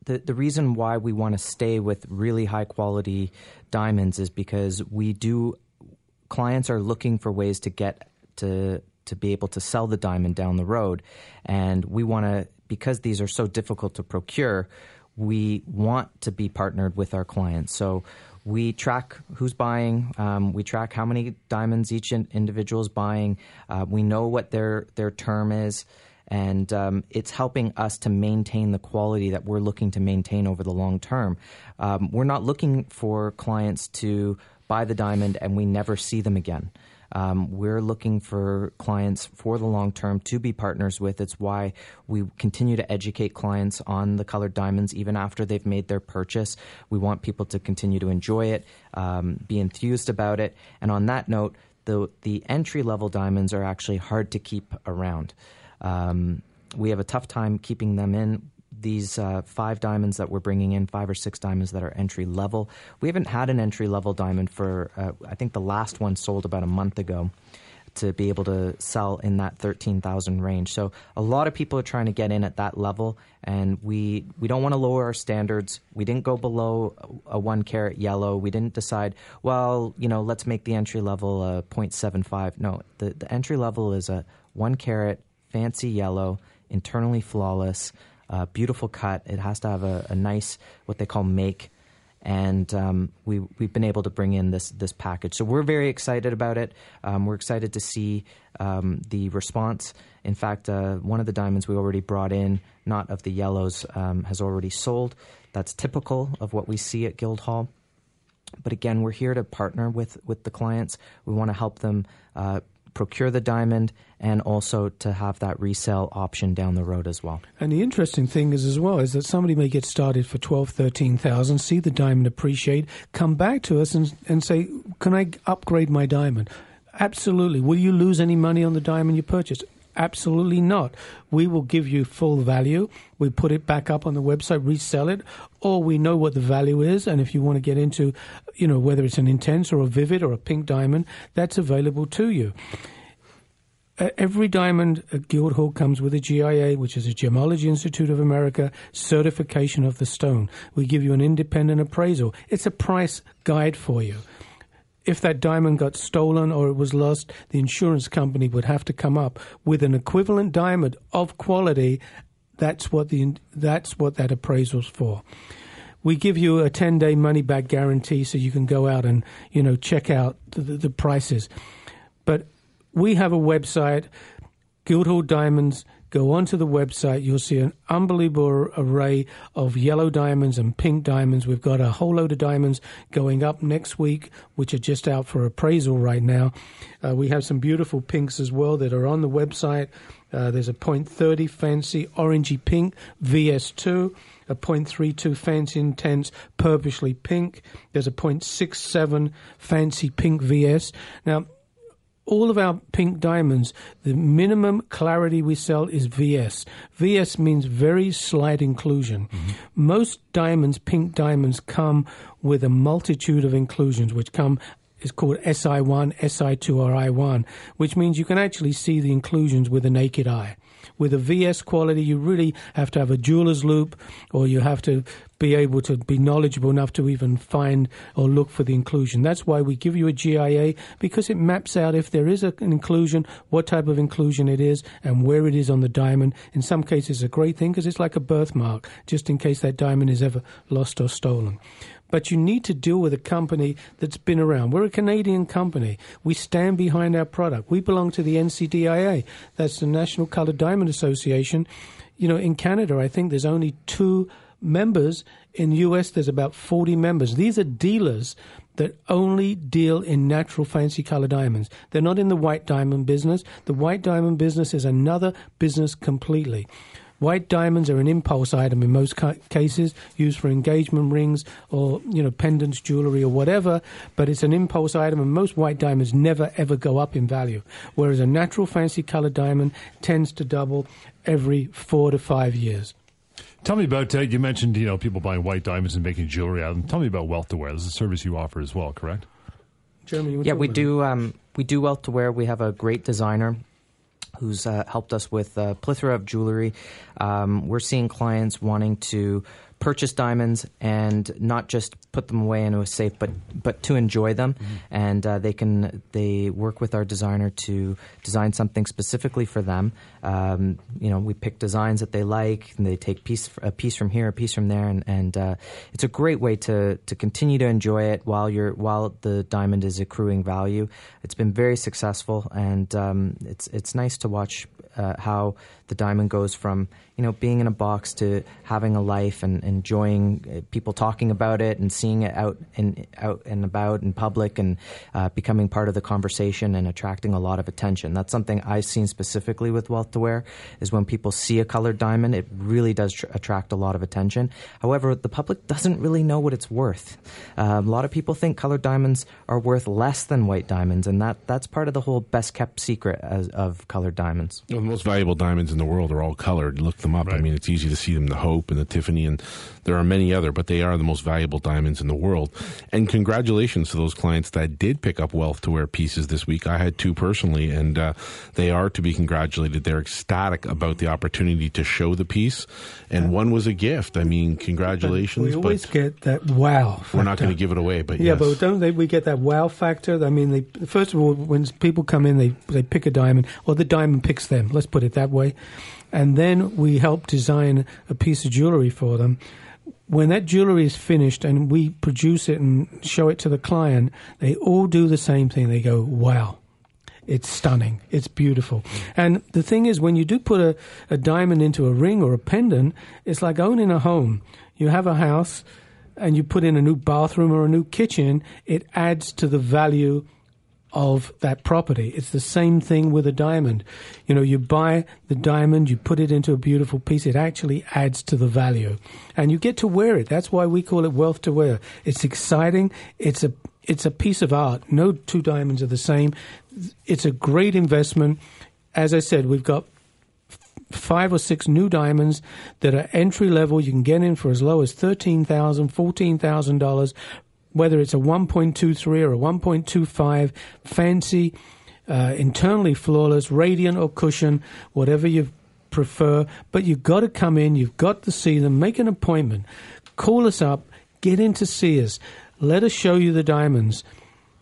The, the reason why we want to stay with really high-quality diamonds is because we do – clients are looking for ways to get to to be able to sell the diamond down the road. And we want to – because these are so difficult to procure, we want to be partnered with our clients. So we track who's buying. Um, we track how many diamonds each individual is buying. Uh, we know what their, their term is. And um, it's helping us to maintain the quality that we're looking to maintain over the long term. Um, we're not looking for clients to buy the diamond and we never see them again. Um, we're looking for clients for the long term to be partners with. It's why we continue to educate clients on the colored diamonds even after they've made their purchase. We want people to continue to enjoy it, um, be enthused about it. And on that note, the, the entry-level diamonds are actually hard to keep around. Um, we have a tough time keeping them in. these uh, five diamonds that we're bringing in, five or six diamonds that are entry level. We haven't had an entry level diamond for, uh, I think the last one sold about a month ago, to be able to sell in that thirteen thousand range. So a lot of people are trying to get in at that level, and we we don't want to lower our standards. We didn't go below a one carat yellow. We didn't decide, well, you know, let's make the entry level a zero point seven five. No, the, the entry level is a one carat fancy yellow, internally flawless, uh, beautiful cut. It has to have a, a nice, what they call make. And um, we, we've been able to bring in this this package. So we're very excited about it. Um, we're excited to see um, the response. In fact, uh, one of the diamonds we already brought in, not of the yellows, um, has already sold. That's typical of what we see at Guildhall. But again, we're here to partner with, with the clients. We want to help them uh, procure the diamond, and also to have that resale option down the road as well. And the interesting thing is as well is that somebody may get started for twelve, thirteen thousand, see the diamond appreciate, come back to us and, and say, can I upgrade my diamond? Absolutely. Will you lose any money on the diamond you purchased? Absolutely not. We will give you full value. We put it back up on the website, resell it, or we know what the value is. And if you want to get into, you know, whether it's an intense or a vivid or a pink diamond, that's available to you. Every diamond at Guildhall comes with a G I A, which is a Gemological Institute of America, certification of the stone. We give you an independent appraisal. It's a price guide for you. If that diamond got stolen or it was lost, the insurance company would have to come up with an equivalent diamond of quality. That's what the that's what that appraisal's for. We give you a ten-day money-back guarantee, so you can go out and, you know, check out the, the prices. But we have a website, Guildhall Diamonds. Go onto the website, you'll see an unbelievable array of yellow diamonds and pink diamonds. We've got a whole load of diamonds going up next week, which are just out for appraisal right now. Uh, we have some beautiful pinks as well that are on the website. Uh, there's a point three zero fancy orangey pink V S two, a point three two fancy intense purplishly pink. There's a point six seven fancy pink V S. Now, all of our pink diamonds, the minimum clarity we sell is V S. V S means very slight inclusion. Mm-hmm. Most diamonds, pink diamonds, come with a multitude of inclusions, which come is called S I one, S I two, or I one, which means you can actually see the inclusions with a naked eye. With a V S quality, you really have to have a jeweler's loop, or you have to be able to be knowledgeable enough to even find or look for the inclusion. That's why we give you a G I A, because it maps out if there is an inclusion, what type of inclusion it is, and where it is on the diamond. In some cases, it's a great thing because it's like a birthmark, just in case that diamond is ever lost or stolen. But you need to deal with a company that's been around. We're a Canadian company. We stand behind our product. We belong to the N C D I A. That's the National Colored Diamond Association. You know, in Canada, I think there's only two members. In the U S, there's about forty members. These are dealers that only deal in natural fancy color diamonds. They're not in the white diamond business. The white diamond business is another business completely. White diamonds are an impulse item in most ca- cases, used for engagement rings or, you know, pendants, jewelry or whatever, but it's an impulse item, and most white diamonds never, ever go up in value, whereas a natural fancy colored diamond tends to double every four to five years. Tell me about, uh, you mentioned, you know, people buying white diamonds and making jewelry out of them. Tell me about Wealth to Wear. This is a service you offer as well, correct? Jeremy, yeah, we do, um, we do Wealth to Wear. We have a great designer who's uh, helped us with a plethora of jewelry. Um, we're seeing clients wanting to purchase diamonds and not just put them away into a safe, but but to enjoy them. Mm-hmm. And uh, they can they work with our designer to design something specifically for them. Um, you know, we pick designs that they like, and they take piece a piece from here, a piece from there, and and uh, it's a great way to to continue to enjoy it while you're while the diamond is accruing value. It's been very successful, and um, it's it's nice to watch uh, how the diamond goes from, you know, being in a box to having a life and enjoying people talking about it and seeing it out and out and about in public, and uh, becoming part of the conversation and attracting a lot of attention. That's something I've seen specifically with Wealth to Wear, is when people see a colored diamond, it really does tr- attract a lot of attention. However, the public doesn't really know what it's worth. Uh, a lot of people think colored diamonds are worth less than white diamonds, and that that's part of the whole best kept secret as, of colored diamonds. Well, most valuable diamonds in the world are all colored. Look them up. Right. I mean, it's easy to see them, the Hope and the Tiffany, and there are many other, but they are the most valuable diamonds in the world. And congratulations to those clients that did pick up Wealth to Wear pieces this week. I had two personally, and uh, they are to be congratulated. They're ecstatic about the opportunity to show the piece, and yeah. one was a gift. I mean, congratulations. But we always but get that wow factor. We're not going to give it away, but yeah, yes. but don't they, we get that wow factor? I mean, they, first of all, when people come in, they, they pick a diamond, or the diamond picks them, let's put it that way. And then we help design a piece of jewelry for them. When that jewelry is finished and we produce it and show it to the client, they all do the same thing. They go, wow, it's stunning. It's beautiful. And the thing is, when you do put a, a diamond into a ring or a pendant, it's like owning a home. You have a house and you put in a new bathroom or a new kitchen, it adds to the value of that property. It's the same thing with a diamond. You know, you buy the diamond, you put it into a beautiful piece, it actually adds to the value. And you get to wear it. That's why we call it Wealth to Wear. It's exciting. It's a it's a piece of art. No two diamonds are the same. It's a great investment. As I said, we've got five or six new diamonds that are entry level. You can get in for as low as thirteen thousand dollars, fourteen thousand dollars, whether it's a one point two three or a one point two five, fancy, uh, internally flawless, radiant or cushion, whatever you prefer. But you've got to come in. You've got to see them. Make an appointment. Call us up. Get in to see us. Let us show you the diamonds.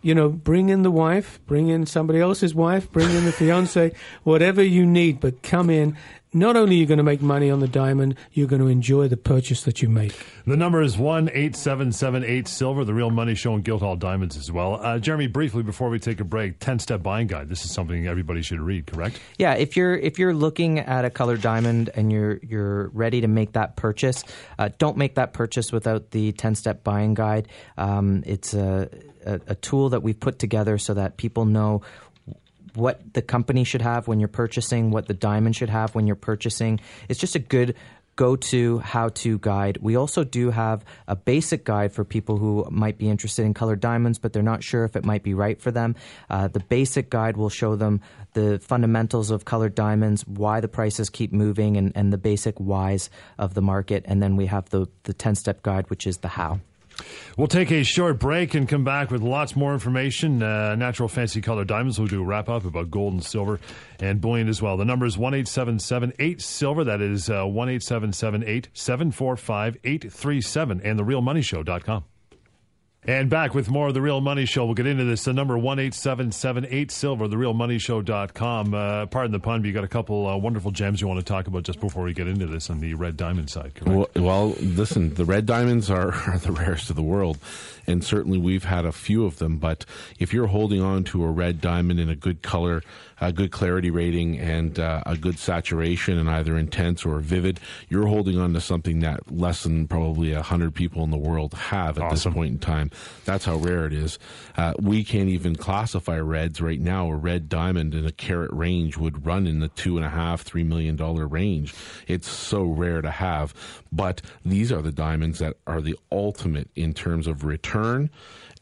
You know, bring in the wife, bring in somebody else's wife, bring in the fiance, whatever you need, but come in. Not only are you going to make money on the diamond, you're going to enjoy the purchase that you make. The number is one eight seven seven eight silver, The Real Money Show, and Guildhall Diamonds as well. Uh, Jeremy, briefly before we take a break, ten-step buying guide. This is something everybody should read, correct? Yeah, if you're if you're looking at a colored diamond and you're you're ready to make that purchase, uh, don't make that purchase without the ten-step buying guide. Um, it's a a tool that we've put together so that people know what the company should have when you're purchasing, what the diamond should have when you're purchasing. It's just a good go-to, how-to guide. We also do have a basic guide for people who might be interested in colored diamonds, but they're not sure if it might be right for them. Uh, the basic guide will show them the fundamentals of colored diamonds, why the prices keep moving, and, and the basic whys of the market. And then we have the the ten-step guide, which is the how. We'll take a short break and come back with lots more information. Uh, natural fancy color diamonds. We'll do a wrap-up about gold and silver and bullion as well. The number is one eight seven seven eight silver. That is uh, one eight seven seven eight seven four five eight three seven and the real money show dot com. And back with more of The Real Money Show. We'll get into this. The number one eight seven seven eight silver, the real money show dot com. Uh, pardon the pun, but you got a couple uh, wonderful gems you want to talk about just before we get into this on the red diamond side, correct? Well, well listen, the red diamonds are, are the rarest of the world, and certainly we've had a few of them. But if you're holding on to a red diamond in a good color, a good clarity rating, and uh, a good saturation, and either intense or vivid, you're holding on to something that less than probably one hundred people in the world have at awesome. This point in time. That's how rare it is. Uh, we can't even classify reds right now. A red diamond in a carat range would run in the two and a half, three million dollar range. It's so rare to have. But these are the diamonds that are the ultimate in terms of return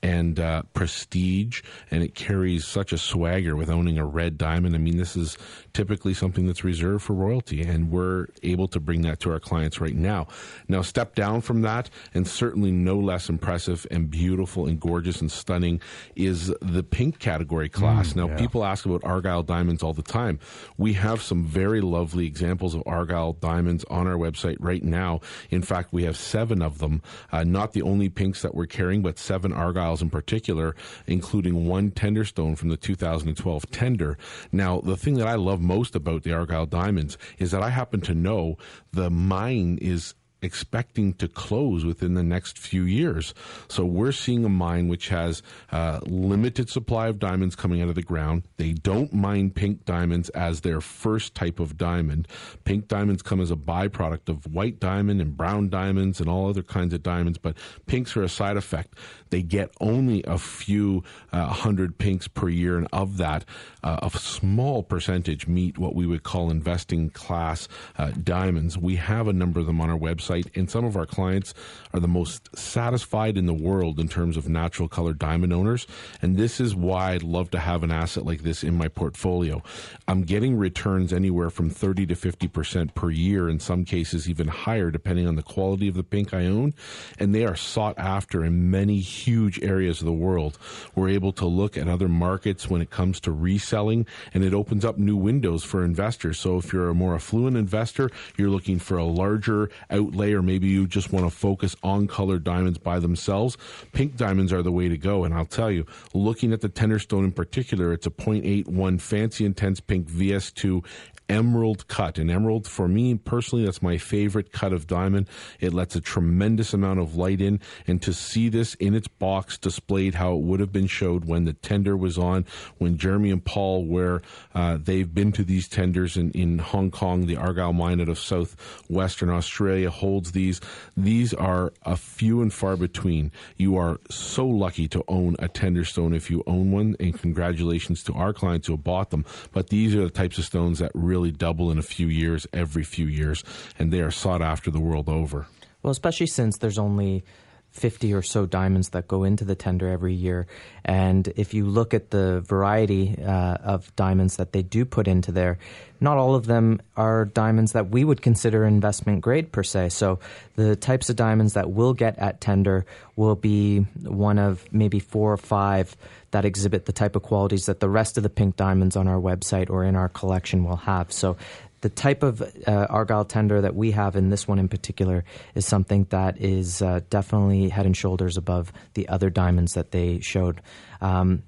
and uh, prestige, and it carries such a swagger with owning a red diamond. I mean, this is typically something that's reserved for royalty, and we're able to bring that to our clients right now. Now, step down from that, and certainly no less impressive and beautiful and gorgeous and stunning is the pink category class. Mm, now, yeah. people ask about Argyle diamonds all the time. We have some very lovely examples of Argyle diamonds on our website right now. In fact, we have seven of them, uh, not the only pinks that we're carrying, but seven Argyle in particular, including one tender stone from the two thousand twelve tender. Now, the thing that I love most about the Argyle diamonds is that I happen to know the mine is expecting to close within the next few years. So we're seeing a mine which has uh, limited supply of diamonds coming out of the ground. They don't mine pink diamonds as their first type of diamond. Pink diamonds come as a byproduct of white diamond and brown diamonds and all other kinds of diamonds, but pinks are a side effect. They get only a few uh, hundred pinks per year, and of that, uh, a small percentage meet what we would call investing class uh, diamonds. We have a number of them on our website. site, and some of our clients are the most satisfied in the world in terms of natural colored diamond owners. And this is why I'd love to have an asset like this in my portfolio. I'm getting returns anywhere from thirty to fifty percent per year, in some cases even higher, depending on the quality of the pink I own. And they are sought after in many huge areas of the world. We're able to look at other markets when it comes to reselling, and it opens up new windows for investors. So if you're a more affluent investor, you're looking for a larger outlay, or maybe you just want to focus on colored diamonds by themselves, pink diamonds are the way to go. And I'll tell you, looking at the Tenderstone in particular, it's a point eight one fancy intense pink V S two emerald cut. And emerald, for me personally, that's my favorite cut of diamond. It lets a tremendous amount of light in, and to see this in its box displayed how it would have been showed when the tender was on, when Jeremy and Paul were, uh, they've been to these tenders in, in Hong Kong. The Argyle mine out of southwestern Australia holds these. These are a few and far between. You are so lucky to own a Tenderstone if you own one, and congratulations to our clients who have bought them. But these are the types of stones that really really double in a few years, every few years, and they are sought after the world over. Well, especially since there's only fifty or so diamonds that go into the tender every year. And if you look at the variety uh, of diamonds that they do put into there, not all of them are diamonds that we would consider investment grade per se. So the types of diamonds that we'll get at tender will be one of maybe four or five that exhibit the type of qualities that the rest of the pink diamonds on our website or in our collection will have. So the type of uh, Argyle tender that we have in this one in particular is something that is uh, definitely head and shoulders above the other diamonds that they showed. Um,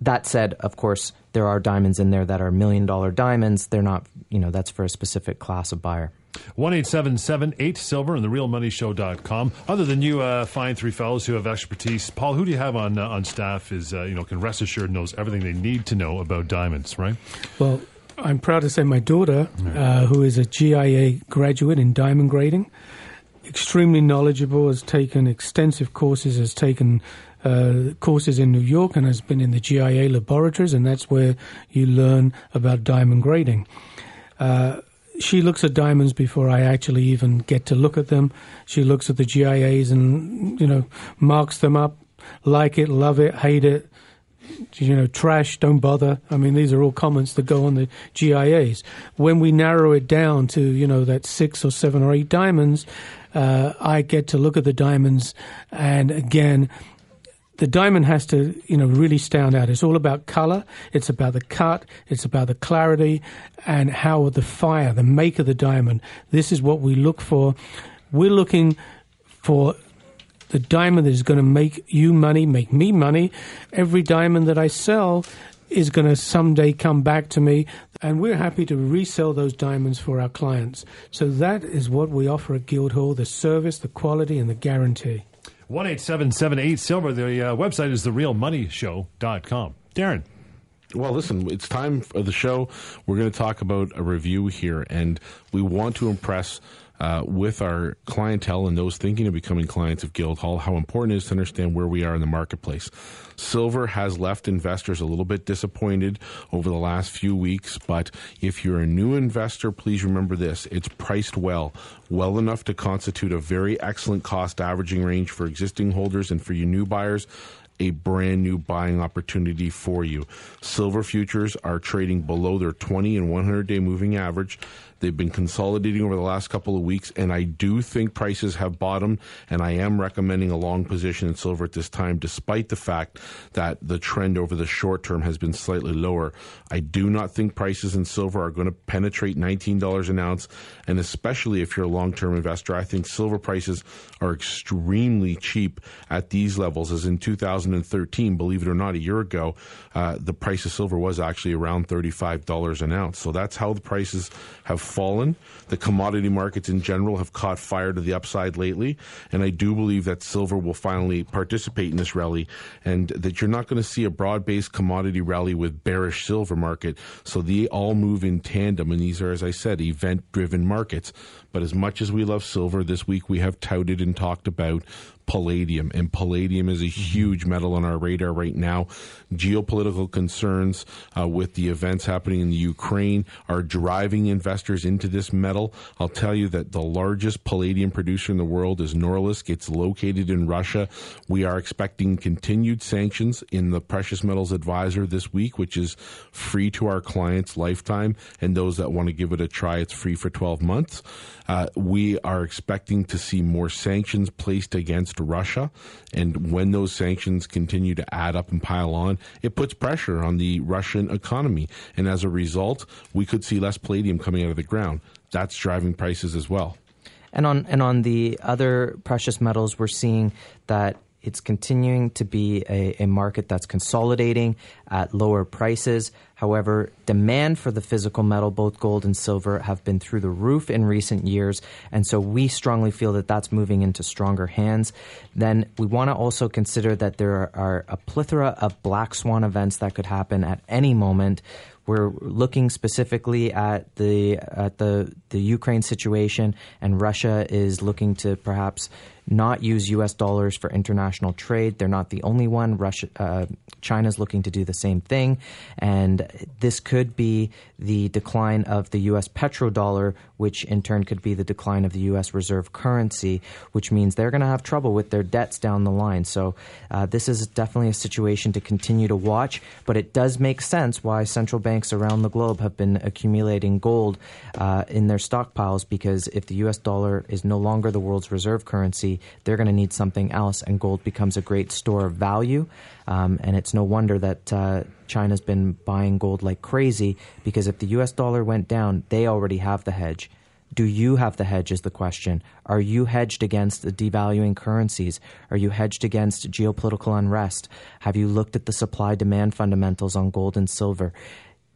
that said, of course, there are diamonds in there that are million dollar diamonds. They're not, you know, that's for a specific class of buyer. one eight seven seven eight silver and the real money show dot com. Other than you uh, fine three fellows who have expertise, Paul, who do you have on uh, on staff is, uh, you know, can rest assured knows everything they need to know about diamonds, right? Well, I'm proud to say my daughter, uh, who is a G I A graduate in diamond grading, extremely knowledgeable, has taken extensive courses, has taken uh, courses in New York and has been in the G I A laboratories, and that's where you learn about diamond grading. Uh, she looks at diamonds before I actually even get to look at them. She looks at the G I As and, you know, marks them up, like it, love it, hate it. You know, trash, don't bother. I mean, these are all comments that go on the G I As. When we narrow it down to, you know, that six or seven or eight diamonds, uh, I get to look at the diamonds. And again, the diamond has to, you know, really stand out. It's all about color. It's about the cut. It's about the clarity and how the fire, the make of the diamond. This is what we look for. We're looking for the diamond that is going to make you money, make me money. Every diamond that I sell is going to someday come back to me. And we're happy to resell those diamonds for our clients. So that is what we offer at Guildhall, the service, the quality, and the guarantee. one eight seven seven eight silver. The uh, website is the real money show dot com. Darren. Well, listen, it's time for the show. We're going to talk about a review here, and we want to impress Uh, with our clientele and those thinking of becoming clients of Guildhall, how important it is to understand where we are in the marketplace. Silver has left investors a little bit disappointed over the last few weeks, but if you're a new investor, please remember this. It's priced well, well enough to constitute a very excellent cost averaging range for existing holders, and for you new buyers, a brand new buying opportunity for you. Silver futures are trading below their twenty and one hundred day moving average. They've been consolidating over the last couple of weeks, and I do think prices have bottomed, and I am recommending a long position in silver at this time, despite the fact that the trend over the short term has been slightly lower. I do not think prices in silver are going to penetrate nineteen dollars an ounce, and especially if you're a long-term investor, I think silver prices are extremely cheap at these levels. As in two thousand thirteen, believe it or not, a year ago, uh, the price of silver was actually around thirty-five dollars an ounce. So that's how the prices have fallen. The commodity markets in general have caught fire to the upside lately, and I do believe that silver will finally participate in this rally, and that you're not going to see a broad-based commodity rally with bearish silver market. So they all move in tandem, and these are, as I said, event-driven markets. But as much as we love silver, this week we have touted and talked about palladium, and palladium is a huge metal metal on our radar right now. Geopolitical concerns uh, with the events happening in the Ukraine are driving investors into this metal. I'll tell you that the largest palladium producer in the world is Norilsk. It's located in Russia. We are expecting continued sanctions in the Precious Metals Advisor this week, which is free to our clients lifetime, and those that want to give it a try, it's free for twelve months. Uh, we are expecting to see more sanctions placed against Russia, and when those sanctions continue to add up and pile on, it puts pressure on the Russian economy, and as a result, we could see less palladium coming out of the ground. That's driving prices as well. And on and on the other precious metals, we're seeing that it's continuing to be a, a market that's consolidating at lower prices. However, demand for the physical metal, both gold and silver, have been through the roof in recent years. And so we strongly feel that that's moving into stronger hands. Then we want to also consider that there are, are a plethora of black swan events that could happen at any moment. We're looking specifically at the at the the Ukraine situation, and Russia is looking to perhaps not use U S dollars for international trade. They're not the only one. Russia, uh, China's looking to do the same thing, and this could be the decline of the U S petrodollar, which in turn could be the decline of the U S reserve currency, which means they're going to have trouble with their debts down the line. So uh, this is definitely a situation to continue to watch, but it does make sense why central banks around the globe have been accumulating gold uh, in their stockpiles, because if the U S dollar is no longer the world's reserve currency, they're going to need something else, and gold becomes a great store of value. Um, and it's no wonder that uh, China's been buying gold like crazy, because if the U S dollar went down, they already have the hedge. Do you have the hedge is the question. Are you hedged against the devaluing currencies? Are you hedged against geopolitical unrest? Have you looked at the supply-demand fundamentals on gold and silver?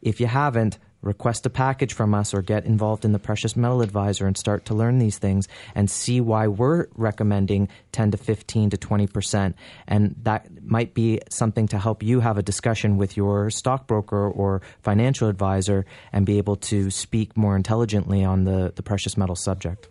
If you haven't, request a package from us or get involved in the Precious Metal Advisor and start to learn these things and see why we're recommending ten to fifteen to twenty percent. And that might be something to help you have a discussion with your stockbroker or financial advisor and be able to speak more intelligently on the, the precious metal subject.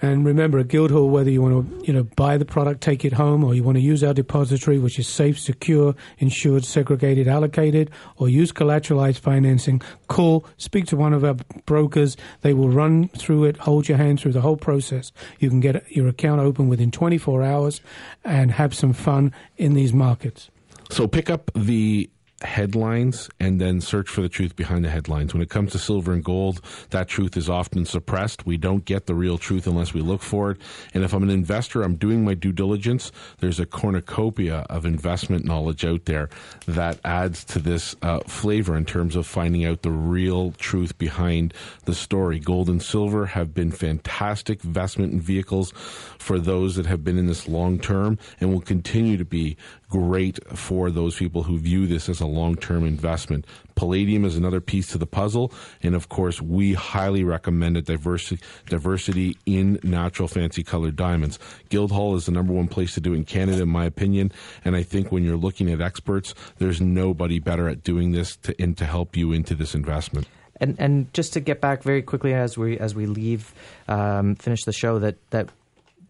And remember, at Guildhall, whether you want to you know, buy the product, take it home, or you want to use our depository, which is safe, secure, insured, segregated, allocated, or use collateralized financing, call, speak to one of our brokers. They will run through it, hold your hand through the whole process. You can get your account open within twenty-four hours and have some fun in these markets. So pick up the headlines and then search for the truth behind the headlines. When it comes to silver and gold, that truth is often suppressed. We don't get the real truth unless we look for it. And if I'm an investor, I'm doing my due diligence. There's a cornucopia of investment knowledge out there that adds to this uh, flavor in terms of finding out the real truth behind the story. Gold and silver have been fantastic investment vehicles for those that have been in this long term, and will continue to be great for those people who view this as a long-term investment. Palladium is another piece to the puzzle, and of course, we highly recommend a diversity, diversity in natural fancy colored diamonds. Guildhall is the number one place to do it in Canada, in my opinion, and I think when you're looking at experts, there's nobody better at doing this to, and to help you into this investment. And and just to get back very quickly as we as we leave, um, finish the show, that that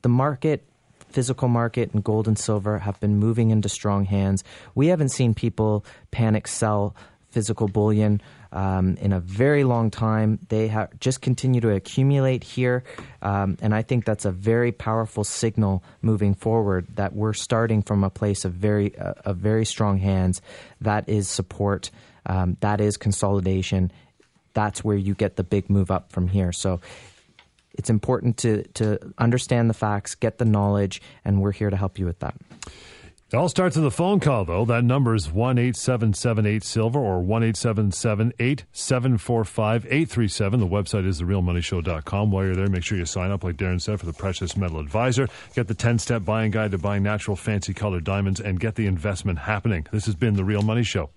the market, physical market and gold and silver have been moving into strong hands. We haven't seen people panic sell physical bullion um, in a very long time. They ha- just continue to accumulate here, um, and I think that's a very powerful signal moving forward that we're starting from a place of very, uh, of very strong hands. That is support. Um, that is consolidation. That's where you get the big move up from here. So it's important to, to understand the facts, get the knowledge, and we're here to help you with that. It all starts with a phone call, though. That number is one eight seven seven eight silver or one eight seven seven eight seven four five eight three seven. The website is the real money show dot com. While you're there, make sure you sign up, like Darren said, for the Precious Metal Advisor. Get the ten-step buying guide to buying natural fancy-colored diamonds and get the investment happening. This has been The Real Money Show.